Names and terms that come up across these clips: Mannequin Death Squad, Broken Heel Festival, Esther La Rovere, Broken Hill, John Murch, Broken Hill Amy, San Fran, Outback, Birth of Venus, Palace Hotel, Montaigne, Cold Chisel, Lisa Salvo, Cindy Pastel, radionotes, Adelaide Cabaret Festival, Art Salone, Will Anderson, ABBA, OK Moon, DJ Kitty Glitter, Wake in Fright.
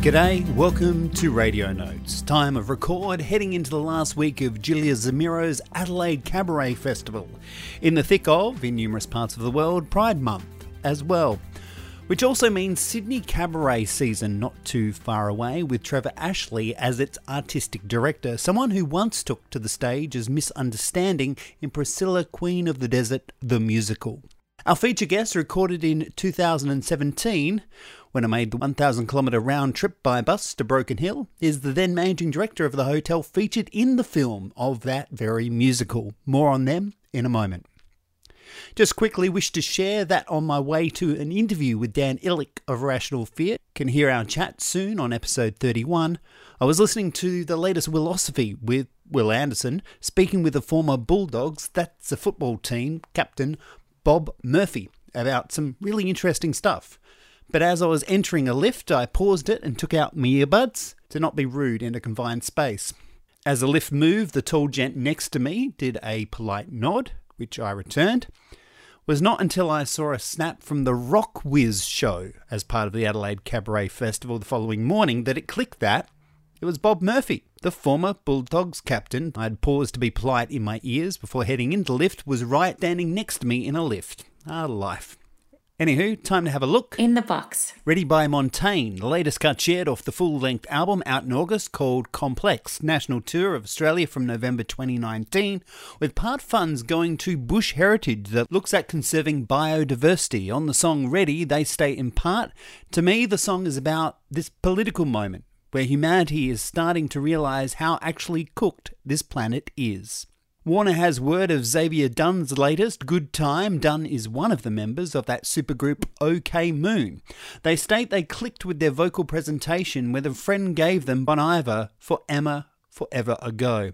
G'day, welcome to Radio Notes. Time of record, heading into the last week of Julia Zamiro's Adelaide Cabaret Festival. In the thick of, in numerous parts of the world, Pride Month as well. Which also means Sydney Cabaret season not too far away, with Trevor Ashley as its artistic director, someone who once took to the stage as misunderstanding in Priscilla, Queen of the Desert, the musical. Our feature guest recorded in 2017, when I made the 1,000-kilometre round trip by bus to Broken Hill, is the then managing director of the hotel featured in the film of that very musical. More on them in a moment. Just quickly wish to share that on my way to an interview with Dan Ilic of Rational Fear. Can hear our chat soon on episode 31. I was listening to the latest Willosophy with Will Anderson, speaking with the former Bulldogs, that's a football team, captain Bob Murphy, about some really interesting stuff. But as I was entering a lift, I paused it and took out my earbuds to not be rude in a confined space. As the lift moved, the tall gent next to me did a polite nod, which I returned. It was not until I saw a snap from the Rockwiz show as part of the Adelaide Cabaret Festival the following morning that it clicked that it was Bob Murphy, the former Bulldogs captain I had paused to be polite in my ears before heading into the lift, was right standing next to me in a lift. Ah, life. Anywho, time to have a look. In the box. Ready by Montaigne, the latest cut shared off the full-length album out in August called Complex, national tour of Australia from November 2019, with part funds going to Bush Heritage that looks at conserving biodiversity. On the song Ready, they state in part, to me the song is about this political moment where humanity is starting to realise how actually cooked this planet is. Warner has word of Xavier Dunn's latest, Good Time. Dunn is one of the members of that supergroup OK Moon. They state they clicked with their vocal presentation where the friend gave them Bon Iver, For Emma Forever Ago.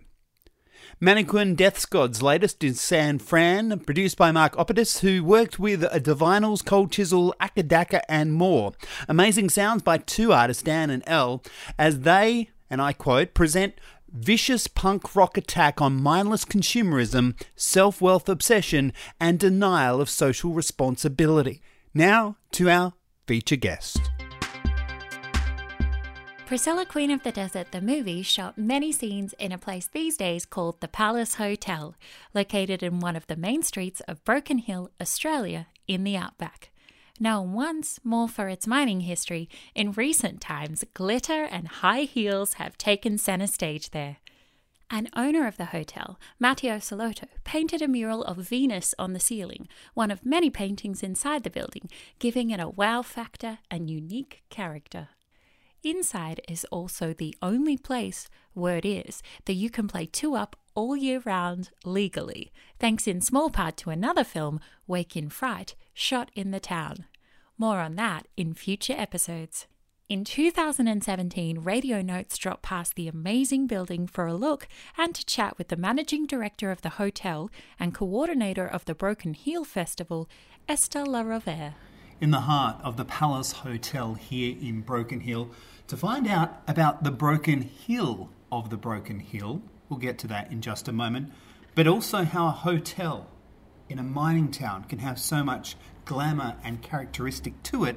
Mannequin Death Squad's latest is San Fran, produced by Mark Opitz, who worked with The Divinals, Cold Chisel, Akadaka and more. Amazing sounds by two artists, Dan and Elle, as they, and I quote, present vicious punk rock attack on mindless consumerism, self-wealth obsession, and denial of social responsibility. Now to our feature guest. Priscilla, Queen of the Desert, the movie, shot many scenes in a place these days called the Palace Hotel, located in one of the main streets of Broken Hill, Australia, in the outback. Now once more for its mining history, in recent times, glitter and high heels have taken centre stage there. An owner of the hotel, Matteo Salotto, painted a mural of Venus on the ceiling, one of many paintings inside the building, giving it a wow factor and unique character. Inside is also the only place, word is, that you can play two-up all year round legally, thanks in small part to another film, Wake in Fright, shot in the town. More on that in future episodes. In 2017, Radio Notes dropped past the amazing building for a look and to chat with the managing director of the hotel and coordinator of the Broken Heel Festival, Esther La Rovere. In the heart of the Palace Hotel here in Broken Hill, to find out about the Broken Hill of the Broken Hill, we'll get to that in just a moment, but also how a hotel in a mining town can have so much glamour and characteristic to it.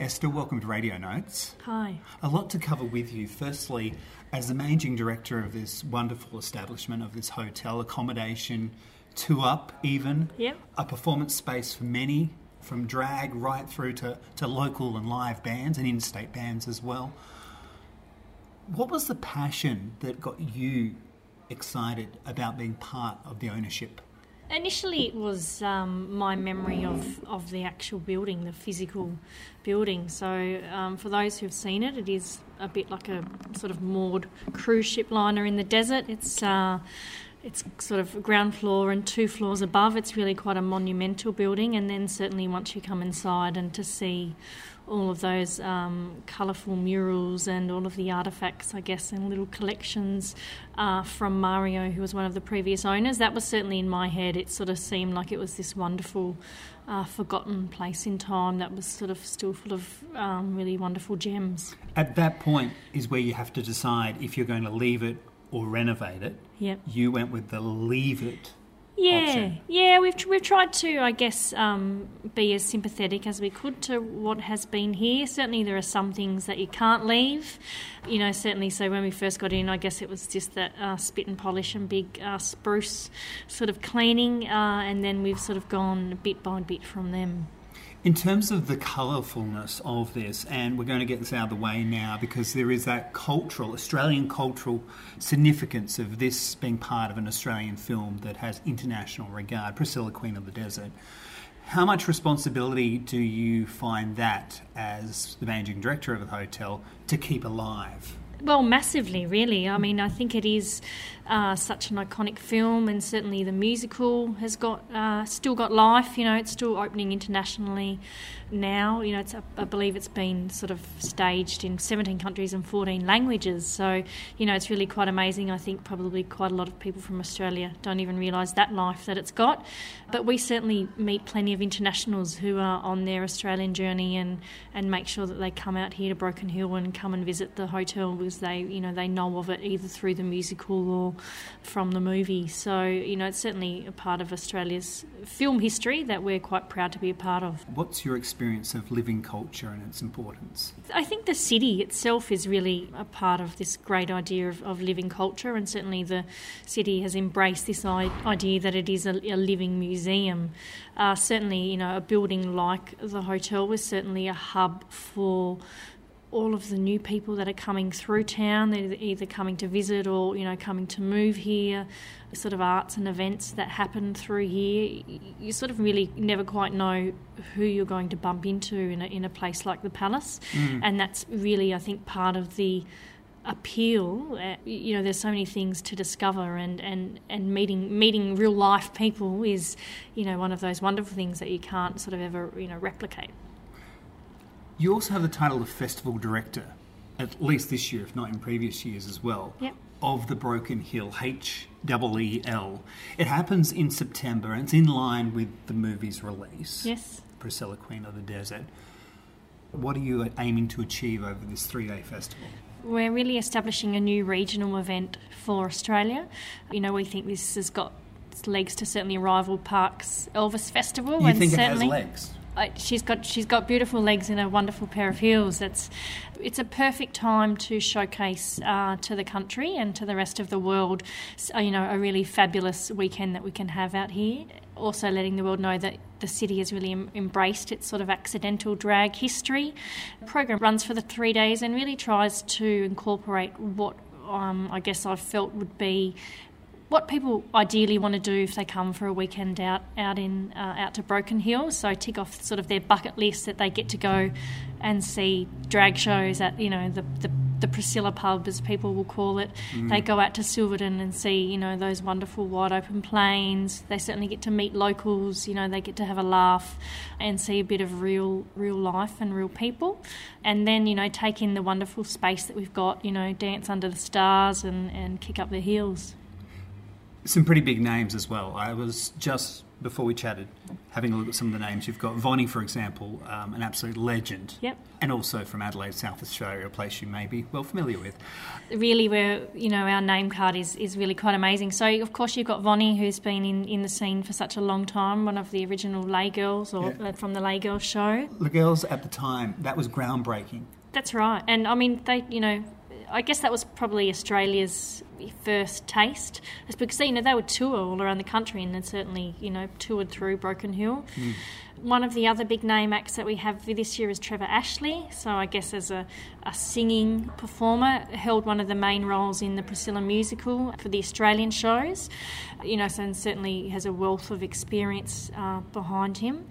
Esther, welcome to Radio Notes. Hi. A lot to cover with you. Firstly, as the managing director of this wonderful establishment, of this hotel, accommodation, two-up even, a performance space for many, from drag right through to local and live bands and in-state bands as well. What was the passion that got you excited about being part of the ownership? Initially it was my memory of the actual building, the physical building. So for those who've seen it, it is a bit like a sort of moored cruise ship liner in the desert. It's sort of ground floor and two floors above. It's really quite a monumental building, and then certainly once you come inside and to see all of those colourful murals and all of the artefacts, I guess, and little collections from Mario, who was one of the previous owners, that was certainly in my head. It sort of seemed like it was this wonderful forgotten place in time that was sort of still full of really wonderful gems. At that point is where you have to decide if you're going to leave it or renovate it. Yep. You went with the leave it option. Yeah, we've tried to, I guess, be as sympathetic as we could to what has been here. Certainly there are some things that you can't leave, you know, certainly. So when we first got in, I guess it was just that spit and polish and big spruce sort of cleaning, and then we've sort of gone bit by bit from them. In terms of the colourfulness of this, and we're going to get this out of the way now because there is that cultural, Australian cultural significance of this being part of an Australian film that has international regard, Priscilla, Queen of the Desert. How much responsibility do you find that, as the managing director of the hotel, to keep alive? Well, massively, really. I mean, I think it is such an iconic film, and certainly the musical has got still got life. You know, it's still opening internationally now. You know, it's, I believe it's been sort of staged in 17 countries and 14 languages. So, you know, it's really quite amazing. I think probably quite a lot of people from Australia don't even realise that life that it's got. But we certainly meet plenty of internationals who are on their Australian journey and make sure that they come out here to Broken Hill and come and visit the hotel. They, you know, they know of it either through the musical or from the movie. So, you know, it's certainly a part of Australia's film history that we're quite proud to be a part of. What's your experience of living culture and its importance? I think the city itself is really a part of this great idea of living culture, and certainly the city has embraced this idea that it is a living museum. Certainly, you know, a building like the hotel was certainly a hub for all of the new people that are coming through town. They're either coming to visit or, you know, coming to move here. The sort of arts and events that happen through here, you sort of really never quite know who you're going to bump into in a place like the Palace. Mm. And that's really, I think, part of the appeal. You know, there's so many things to discover, and meeting real life people is, you know, one of those wonderful things that you can't sort of ever, you know, replicate. You also have the title of Festival Director, at least this year, if not in previous years as well, yep, of the Broken Hill, HEEL. It happens in September and it's in line with the movie's release. Yes. Priscilla, Queen of the Desert. What are you aiming to achieve over this 3-day festival? We're really establishing a new regional event for Australia. You know, we think this has got legs to certainly rival Park's Elvis Festival. You think it has legs? She's got beautiful legs and a wonderful pair of heels. It's a perfect time to showcase to the country and to the rest of the world, you know, a really fabulous weekend that we can have out here. Also letting the world know that the city has really embraced its sort of accidental drag history. The program runs for the 3 days and really tries to incorporate what I guess I felt would be what people ideally want to do if they come for a weekend out to Broken Hill. So tick off sort of their bucket list that they get to go and see drag shows at, you know, the Priscilla pub, as people will call it. Mm. They go out to Silverton and see, you know, those wonderful wide open plains. They certainly get to meet locals, you know, they get to have a laugh and see a bit of real life and real people. And then, you know, take in the wonderful space that we've got, you know, dance under the stars and kick up their heels. Some pretty big names as well. I was just, before we chatted, having a look at some of the names. You've got Vonnie, for example, an absolute legend. Yep. And also from Adelaide, South Australia, a place you may be well familiar with. Really, where, you know, our name card is really quite amazing. So, of course, you've got Vonnie, who's been in the scene for such a long time, one of the original Lay Girls, or from the Lay Girls show. The Girls at the time, that was groundbreaking. That's right. And, I mean, they, you know, I guess that was probably Australia's first taste. It's because, you know, they would tour all around the country and then certainly, you know, toured through Broken Hill. Mm. One of the other big name acts that we have this year is Trevor Ashley. So I guess as a singing performer, held one of the main roles in the Priscilla musical for the Australian shows. You know, so certainly has a wealth of experience behind him.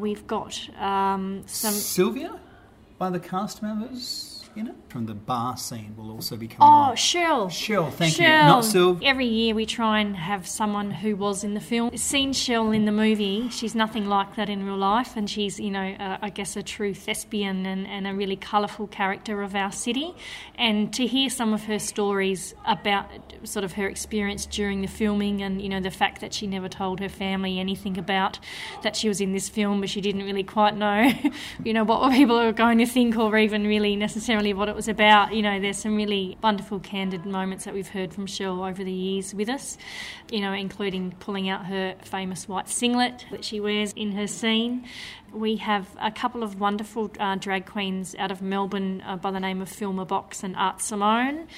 We've got some... Sylvia, one of the cast members... in it, from the bar scene, will also be coming on. Oh, Shell, thank you. Not Sylv. Every year we try and have someone who was in the film. Seen Shell in the movie, she's nothing like that in real life, and she's, you know, I guess a true thespian and a really colourful character of our city. And to hear some of her stories about sort of her experience during the filming and, you know, the fact that she never told her family anything about that she was in this film, but she didn't really quite know, you know, what people were going to think or even really necessarily really what it was about. You know, there's some really wonderful, candid moments that we've heard from Shirl over the years with us, you know, including pulling out her famous white singlet that she wears in her scene. We have a couple of wonderful drag queens out of Melbourne by the name of Filma Box and Art Salone.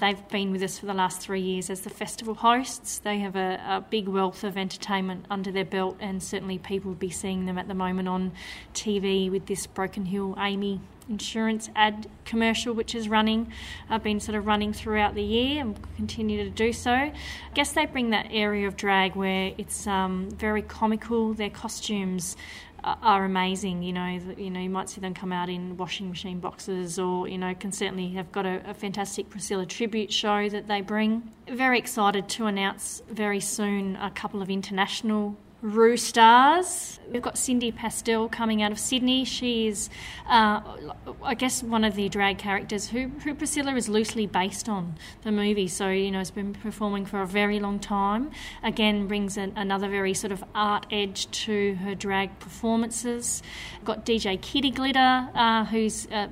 They've been with us for the last 3 years as the festival hosts. They have a big wealth of entertainment under their belt, and certainly people will be seeing them at the moment on TV with this Broken Hill Amy insurance ad commercial, which is running. I've been sort of running throughout the year and continue to do so. I guess they bring that area of drag where it's very comical. Their costumes are amazing, you know, you might see them come out in washing machine boxes, or, you know, can certainly have got a fantastic Priscilla tribute show that they bring. Very excited to announce very soon a couple of international Roo stars. We've got Cindy Pastel coming out of Sydney. She is, I guess, one of the drag characters who Priscilla is loosely based on the movie. So, you know, has been performing for a very long time. Again, brings another very sort of art edge to her drag performances. We've got DJ Kitty Glitter, who's a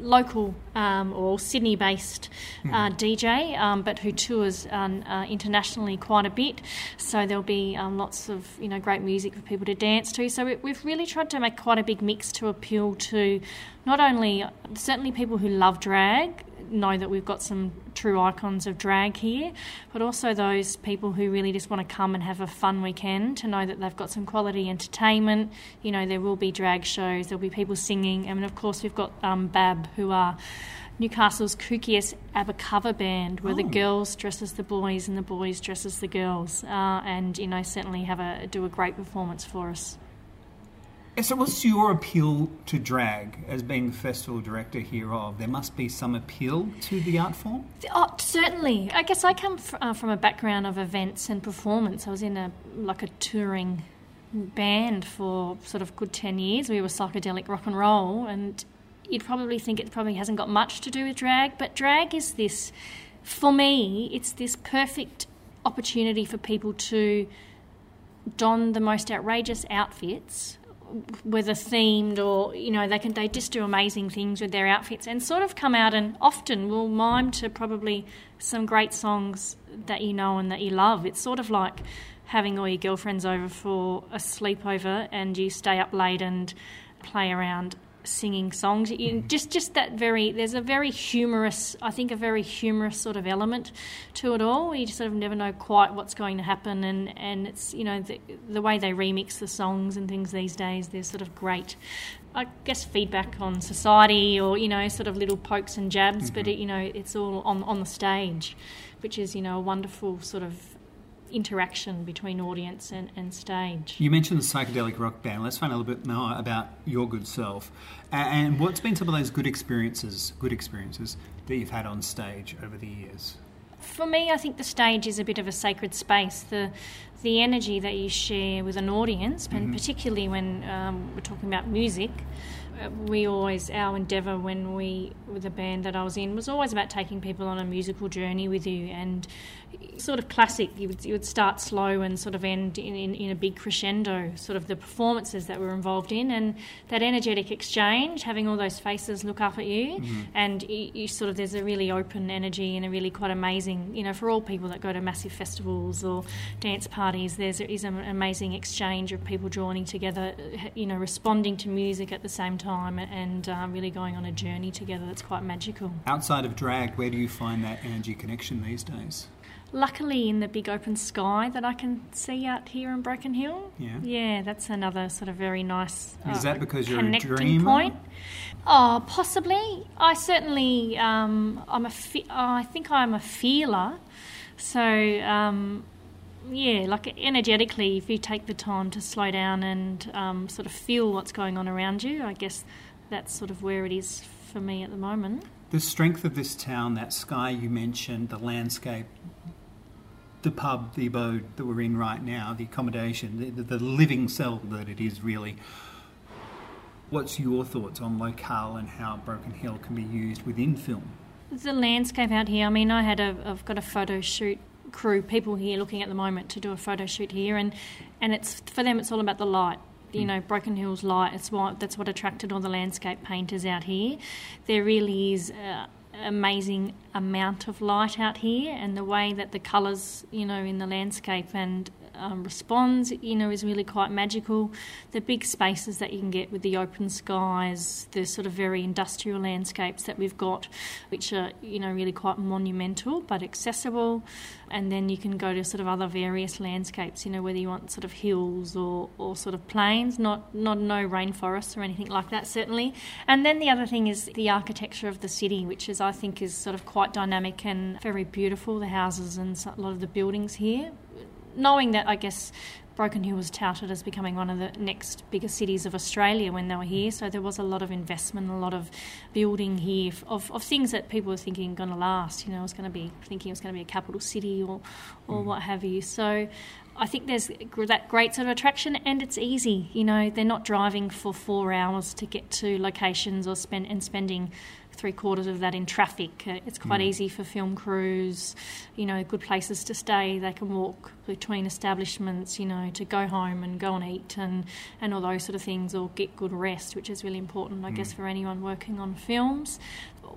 local or Sydney-based DJ, but who tours internationally quite a bit. So there'll be lots of, you know, great music for people to dance to. So we've really tried to make quite a big mix to appeal to not only, certainly people who love drag know that we've got some true icons of drag here, but also those people who really just want to come and have a fun weekend, to know that they've got some quality entertainment. You know, there will be drag shows, there'll be people singing. I mean, of course, we've got Bab, who are Newcastle's kookiest ABBA cover band, where the girls dress as the boys and the boys dress as the girls, and, you know, certainly do a great performance for us. And so what's your appeal to drag as being the festival director hereof? There must be some appeal to the art form? Oh, certainly. I guess I come from a background of events and performance. I was in a touring band for sort of good 10 years. We were psychedelic rock and roll, and you'd probably think it probably hasn't got much to do with drag, but drag is this, for me, it's this perfect opportunity for people to don the most outrageous outfits, whether themed or, you know, they just do amazing things with their outfits, and sort of come out and often will mime to probably some great songs that you know and that you love. It's sort of like having all your girlfriends over for a sleepover and you stay up late and play around singing songs. Just that very, there's a very humorous, I think a very humorous sort of element to it all. You just sort of never know quite what's going to happen, and it's, you know, the way they remix the songs and things these days, they're sort of great, I guess, feedback on society, or, you know, sort of little pokes and jabs, but it, you know, it's all on the stage, which is, you know, a wonderful sort of interaction between audience and stage. You mentioned the psychedelic rock band. Let's find a little bit more about your good self and what's been some of those good experiences that you've had on stage over the years. For me, I think the stage is a bit of a sacred space. The energy that you share with an audience, and particularly when we're talking about music, our endeavour with the band that I was in was always about taking people on a musical journey with you, and sort of classic, you would start slow and sort of end in a big crescendo, sort of the performances that we're involved in, and that energetic exchange, having all those faces look up at you, and you sort of, there's a really open energy and a really quite amazing, you know, for all people that go to massive festivals or dance parties, there is an amazing exchange of people joining together, you know, responding to music at the same time, and really going on a journey together that's quite magical. Outside of drag, where do you find that energy connection these days? Luckily, in the big open sky that I can see out here in Broken Hill. Yeah, that's another sort of very nice connecting point. Is that because you're a dreamer? Oh, possibly. I certainly, I think I'm a feeler. So, yeah, like energetically, if you take the time to slow down and sort of feel what's going on around you, I guess that's sort of where it is for me at the moment. The strength of this town, that sky you mentioned, the landscape, the pub, the abode that we're in right now, the accommodation, the living cell that it is really. What's your thoughts on locale and how Broken Hill can be used within film? The landscape out here, I mean, I've got a photo shoot crew, people here looking at the moment to do a photo shoot here, and it's for them, it's all about the light. you know, Broken Hill's light. It's what, that's what attracted all the landscape painters out here. There really is amazing amount of light out here, and the way that the colours, you know, in the landscape and responds, you know, is really quite magical. The big spaces that you can get with the open skies, the sort of very industrial landscapes that we've got, which are, you know, really quite monumental but accessible. And then you can go to sort of other various landscapes, you know, whether you want sort of hills or sort of plains, no rainforests or anything like that, certainly. And then the other thing is the architecture of the city, which is, I think, is sort of quite dynamic and very beautiful, the houses and a lot of the buildings here. Knowing that, I guess, Broken Hill was touted as becoming one of the next bigger cities of Australia when they were here, so there was a lot of investment, a lot of building here of things that people were thinking going to last. You know, it was going to be a capital city or what have you. So I think there's that great sort of attraction, and it's easy. You know, they're not driving for 4 hours to get to locations or spending 3/4 of that in traffic. It's quite easy for film crews, you know, good places to stay. They can walk between establishments, you know, to go home and go and eat and all those sort of things, or get good rest, which is really important, I guess, for anyone working on films.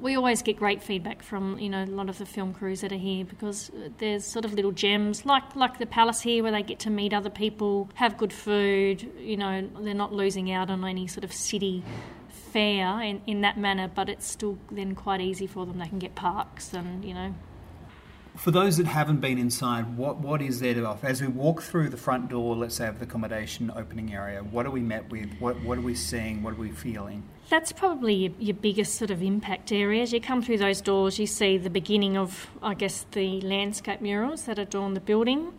We always get great feedback from, you know, a lot of the film crews that are here, because there's sort of little gems like the Palace here, where they get to meet other people, have good food, you know, they're not losing out on any sort of city fair in that manner, but it's still then quite easy for them. They can get parks and, you know. For those that haven't been inside, what is there to offer? As we walk through the front door, let's say, of the accommodation opening area, what are we met with? What are we seeing? What are we feeling? That's probably your biggest sort of impact area. As you come through those doors, you see the beginning of, I guess, the landscape murals that adorn the building.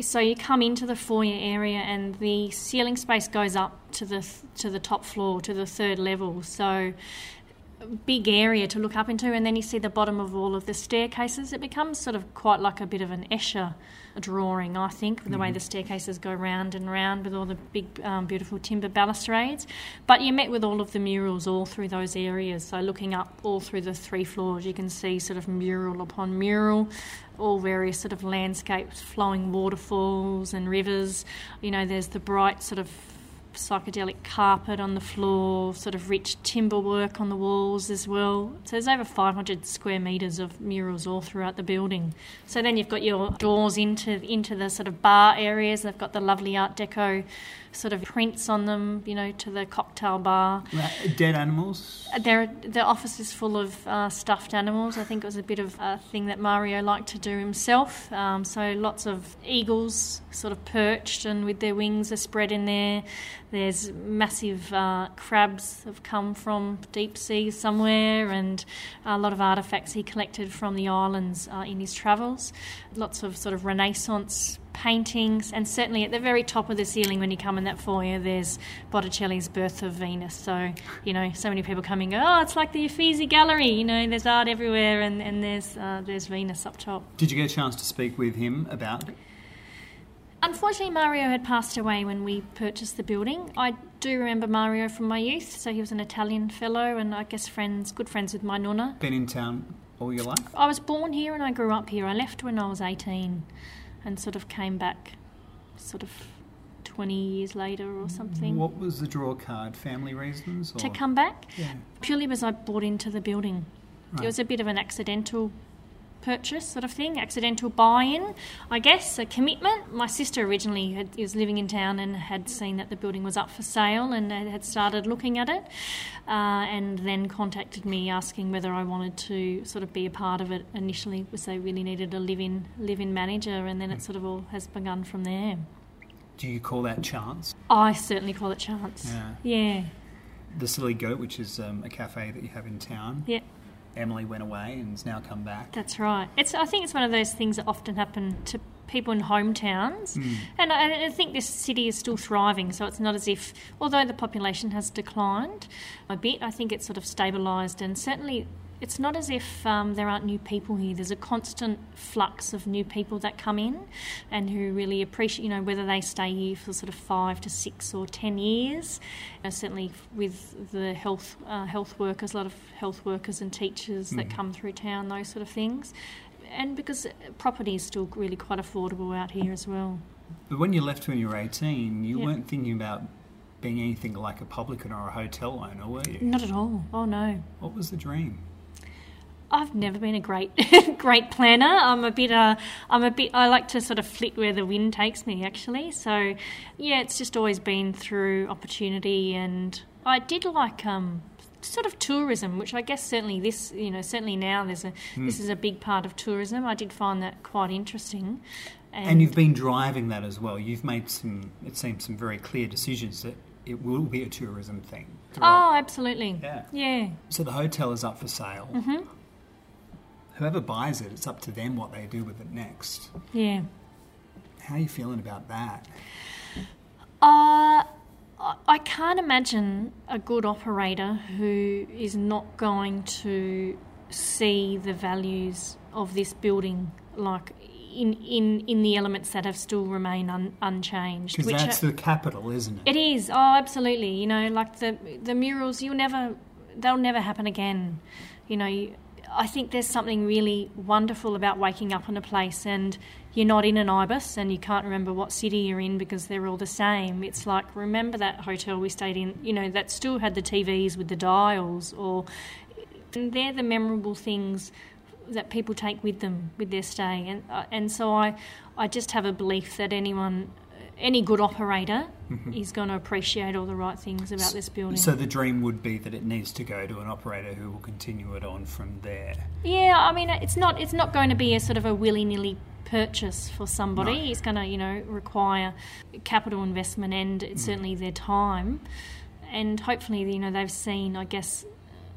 So you come into the foyer area, and the ceiling space goes up to the top floor, to the third level. So big area to look up into, and then you see the bottom of all of the staircases. It becomes sort of quite like a bit of an Escher drawing, I think, with the way the staircases go round and round with all the big beautiful timber balustrades. But you're met with all of the murals all through those areas. So looking up all through the 3 floors, you can see sort of mural upon mural, all various sort of landscapes, flowing waterfalls and rivers. You know, there's the bright sort of psychedelic carpet on the floor, sort of rich timber work on the walls as well. So there's over 500 square metres of murals all throughout the building. So then you've got your doors into the sort of bar areas. They've got the lovely Art Deco sort of prints on them, you know, to the cocktail bar. Dead animals? The office is full of stuffed animals. I think it was a bit of a thing that Mario liked to do himself. So lots of eagles sort of perched and with their wings are spread in there. There's massive crabs that have come from deep sea somewhere, and a lot of artefacts he collected from the islands in his travels. Lots of sort of Renaissance paintings, and certainly at the very top of the ceiling when you come in that foyer, there's Botticelli's Birth of Venus. So, you know, so many people come and go, oh, it's like the Uffizi Gallery, you know, there's art everywhere, and there's Venus up top. Did you get a chance to speak with him about it? Unfortunately, Mario had passed away when we purchased the building. I do remember Mario from my youth, so he was an Italian fellow, and I guess good friends with my nonna. Been in town all your life? I was born here and I grew up here. I left when I was 18 and sort of came back sort of 20 years later or something. What was the draw card? Family reasons? Or? To come back? Yeah. Purely because I bought into the building. Right. It was a bit of an accidental purchase sort of thing, accidental buy-in, I guess, a commitment. My sister originally was living in town and had seen that the building was up for sale and had started looking at it, and then contacted me asking whether I wanted to sort of be a part of it initially, because they really needed a live-in manager, and then it sort of all has begun from there. Do you call that chance? I certainly call it chance, yeah. The Silly Goat, which is a cafe that you have in town. Yeah. Emily went away and has now come back. That's right. I think it's one of those things that often happen to people in hometowns. And I think this city is still thriving, so it's not as if, although the population has declined a bit, I think it's sort of stabilised, and certainly it's not as if there aren't new people here. There's a constant flux of new people that come in and who really appreciate, you know, whether they stay here for sort of 5 to 6 or 10 years. Certainly with the health workers, a lot of health workers and teachers that come through town, those sort of things. And because property is still really quite affordable out here as well. But when you left when you were 18, you weren't thinking about being anything like a publican or a hotel owner, were you? Not at all. Oh, no. What was the dream? I've never been a great planner. I like to sort of flit where the wind takes me, actually. So, yeah, it's just always been through opportunity, and I did like sort of tourism, which I guess certainly this, you know, certainly now there's this is a big part of tourism. I did find that quite interesting. And you've been driving that as well. You've made some very clear decisions that it will be a tourism thing. Throughout. Oh, absolutely. Yeah. So the hotel is up for sale. Mm-hmm. Whoever buys it, it's up to them what they do with it next. Yeah. How are you feeling about that? I can't imagine a good operator who is not going to see the values of this building, like in the elements that have still remained unchanged. Because that's the capital, isn't it? It is. Oh, absolutely. You know, like the murals, they'll never happen again. You know, I think there's something really wonderful about waking up in a place and you're not in an ibis and you can't remember what city you're in because they're all the same. It's like, remember that hotel we stayed in, you know, that still had the TVs with the dials, and they're the memorable things that people take with them with their stay. And so I just have a belief that any good operator is going to appreciate all the right things about this building. So the dream would be that it needs to go to an operator who will continue it on from there. Yeah, I mean, it's not going to be a sort of a willy-nilly purchase for somebody. No. It's going to, you know, require capital investment and certainly their time. And hopefully, you know, they've seen, I guess,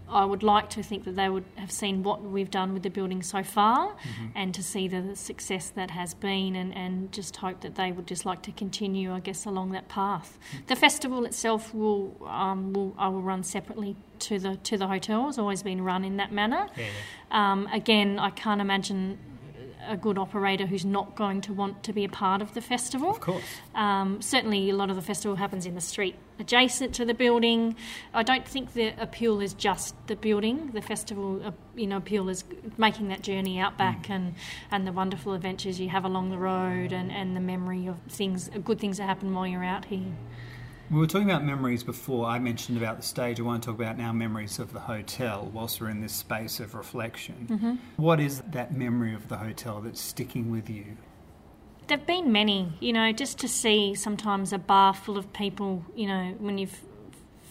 I would like to think that they would have seen what we've done with the building so far and to see the success that has been and just hope that they would just like to continue, I guess, along that path. The festival itself will run separately to the hotel. It's always been run in that manner. Yeah. Again, I can't imagine a good operator who's not going to want to be a part of the festival. Of course. Certainly a lot of the festival happens in the street adjacent to the building. I don't think the appeal is just the building. The festival appeal is making that journey out back and the wonderful adventures you have along the road and the memory of things, good things that happen while you're out here. We were talking about memories before. I mentioned about the stage. I want to talk about now memories of the hotel whilst we're in this space of reflection. Mm-hmm. What is that memory of the hotel that's sticking with you? There have been many, you know, just to see sometimes a bar full of people, you know, when you've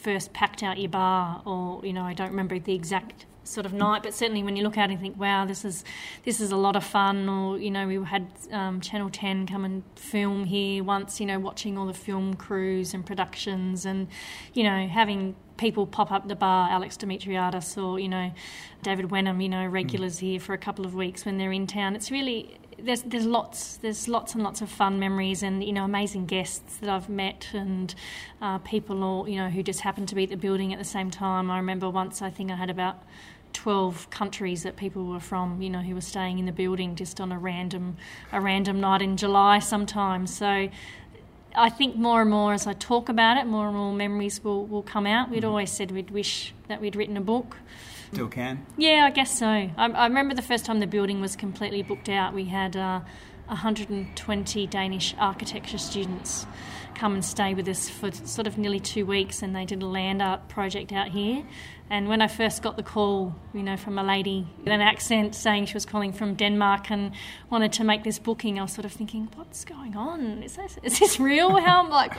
first packed out your bar or, you know, I don't remember the exact sort of night, but certainly when you look out and think, wow, this is a lot of fun, or, you know, we had Channel 10 come and film here once, you know, watching all the film crews and productions and, you know, having people pop up the bar, Alex Dimitriadis or, you know, David Wenham, you know, regulars here for a couple of weeks when they're in town. It's really... There's lots and lots of fun memories and, you know, amazing guests that I've met and people all, you know, who just happened to be at the building at the same time. I remember once I think I had about 12 countries that people were from, you know, who were staying in the building just on a random night in July sometimes. So I think more and more as I talk about it, more and more memories will come out. We'd always said we'd wish that we'd written a book. Still can? Yeah, I guess so. I remember the first time the building was completely booked out, we had 120 Danish architecture students come and stay with us for sort of nearly 2 weeks, and they did a land art project out here. And when I first got the call, you know, from a lady with an accent saying she was calling from Denmark and wanted to make this booking, I was sort of thinking, what's going on? Is this real? How I'm like,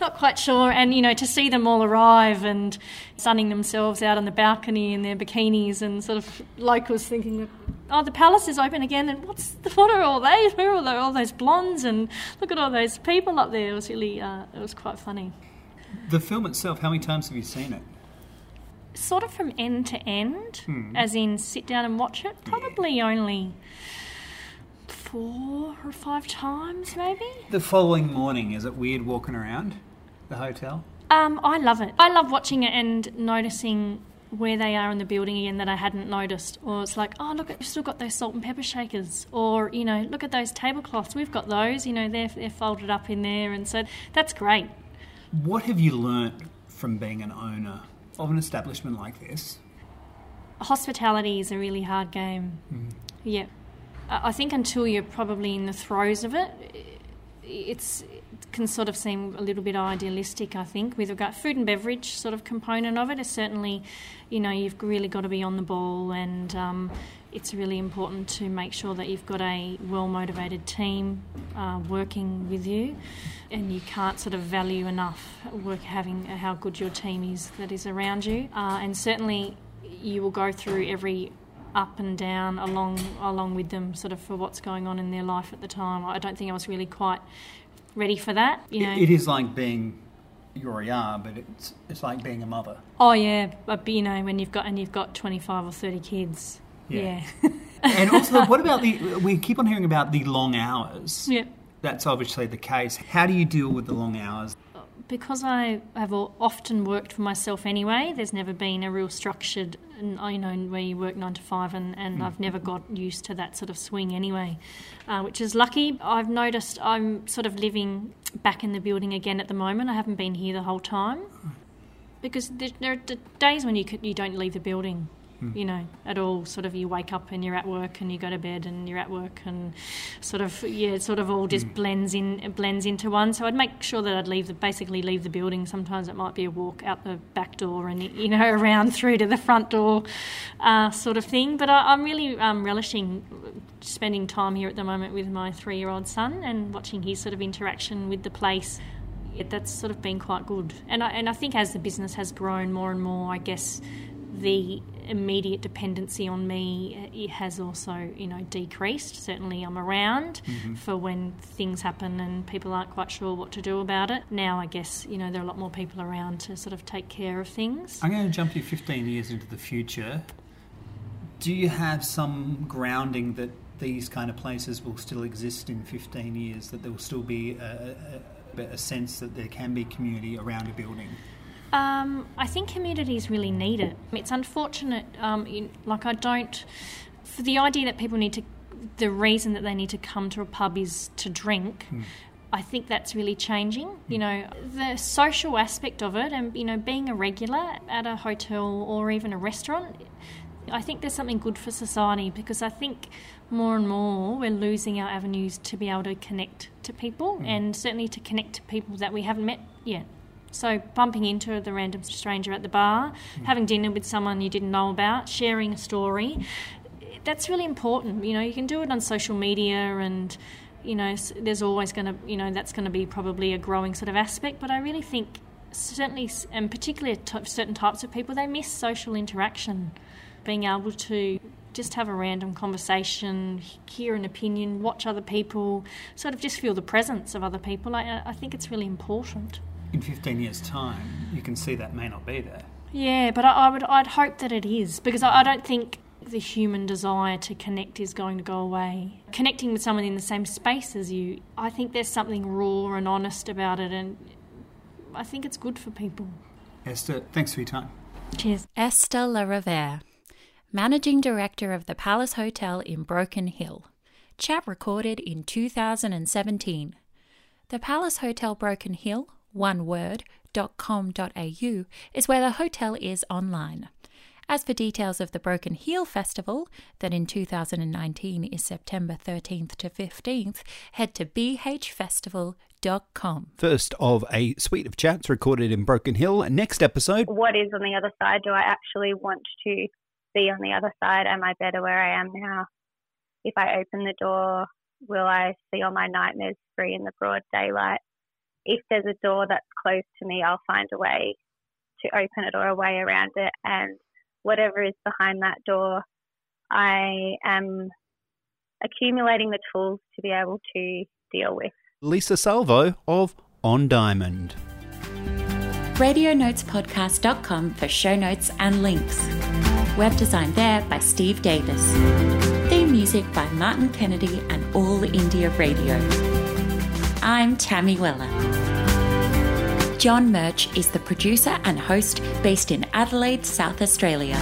not quite sure. And, you know, to see them all arrive and sunning themselves out on the balcony in their bikinis and sort of locals thinking, oh, the palace is open again and what are all those? Where are all those blondes? And look at all those people up there. It was really, it was quite funny. The film itself, how many times have you seen it? Sort of from end to end, as in sit down and watch it, probably only 4 or 5 times maybe. The following morning, is it weird walking around the hotel? I love it. I love watching it and noticing where they are in the building again that I hadn't noticed. Or it's like, oh, look, we've still got those salt and pepper shakers. Or, you know, look at those tablecloths. We've got those, you know, they're folded up in there. And so that's great. What have you learnt from being an owner of an establishment like this? Hospitality is a really hard game. Yeah. I think until you're probably in the throes of it, it's can sort of seem a little bit idealistic, I think, with regard food and beverage sort of component of it. It's certainly, you know, you've really got to be on the ball, and it's really important to make sure that you've got a well-motivated team working with you, and you can't sort of value enough having how good your team is that is around you. And certainly you will go through every up and down along with them sort of for what's going on in their life at the time. I don't think I was really quite ready for that, you know. It is like being, you already are, but it's like being a mother. Oh yeah, but you know, when you've got 25 or 30 kids. Yeah. Yeah. And also, what about we keep on hearing about the long hours. Yep. That's obviously the case. How do you deal with the long hours? Because I have often worked for myself anyway, there's never been a real structured, you know, where you work 9 to 5, and I've never got used to that sort of swing anyway, which is lucky. I've noticed I'm sort of living back in the building again at the moment. I haven't been here the whole time, because there are days when you don't leave the building, you know, at all. Sort of you wake up and you're at work, and you go to bed and you're at work, and sort of, yeah, it sort of all just blends into one. So I'd make sure that I'd leave the building. Sometimes it might be a walk out the back door and, you know, around through to the front door sort of thing. But I'm really relishing spending time here at the moment with my 3-year-old son and watching his sort of interaction with the place. That's sort of been quite good. And I think as the business has grown more and more, I guess the immediate dependency on me, it has also, you know, decreased. Certainly I'm around for when things happen and people aren't quite sure what to do about it. Now I guess, you know, there are a lot more people around to sort of take care of things. I'm going to jump you 15 years into the future. Do you have some grounding that these kind of places will still exist in 15 years, that there will still be a sense that there can be community around a building? I think communities really need it. It's unfortunate, for the idea that people need to, the reason that they need to come to a pub is to drink, I think that's really changing. You know, the social aspect of it, and, you know, being a regular at a hotel or even a restaurant, I think there's something good for society, because I think more and more we're losing our avenues to be able to connect to people, and certainly to connect to people that we haven't met yet. So bumping into the random stranger at the bar, having dinner with someone you didn't know about, sharing a story, that's really important. You know, you can do it on social media, and, you know, there's always going to, you know, that's going to be probably a growing sort of aspect. But I really think certainly, and particularly certain types of people, they miss social interaction, being able to just have a random conversation, hear an opinion, watch other people, sort of just feel the presence of other people. I think it's really important. In 15 years' time, you can see that may not be there. Yeah, but I'd hope that it is, because I don't think the human desire to connect is going to go away. Connecting with someone in the same space as you, I think there's something raw and honest about it, and I think it's good for people. Esther, thanks for your time. Cheers. Esther La Rovere, Managing Director of the Palace Hotel in Broken Hill. Chat recorded in 2017. The Palace Hotel Broken Hill, oneword.com.au, is where the hotel is online. As for details of the Broken Heel Festival, that in 2019 is September 13th to 15th, head to bhfestival.com. First of a suite of chats recorded in Broken Hill. Next episode. What is on the other side? Do I actually want to be on the other side? Am I better where I am now? If I open the door, will I see all my nightmares free in the broad daylight? If there's a door that's closed to me, I'll find a way to open it or a way around it. And whatever is behind that door, I am accumulating the tools to be able to deal with. Lisa Salvo of On Diamond. RadioNotesPodcast.com for show notes and links. Web design there by Steve Davis. Theme music by Martin Kennedy and All India Radio. I'm Tammy Weller. John Murch is the producer and host, based in Adelaide, South Australia.